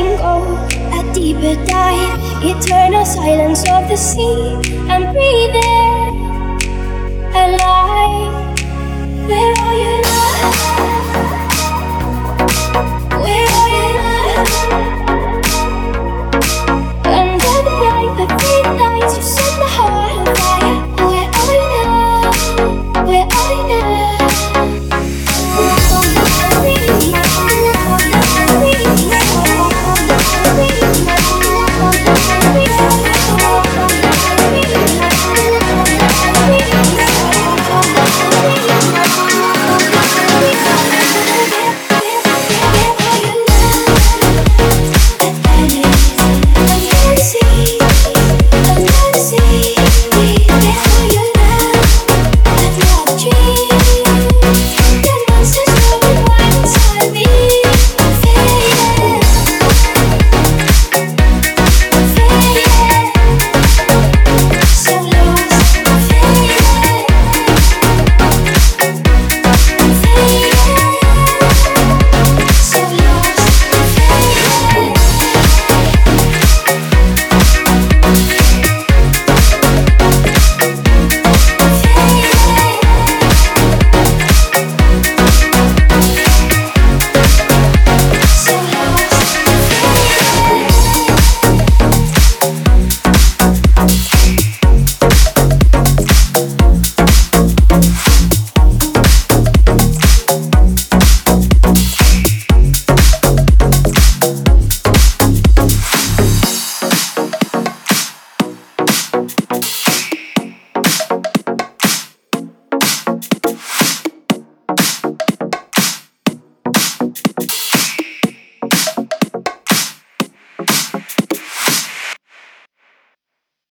letting go, a deeper dive, eternal silence of the sea. I'm breathing alive. Where are you now?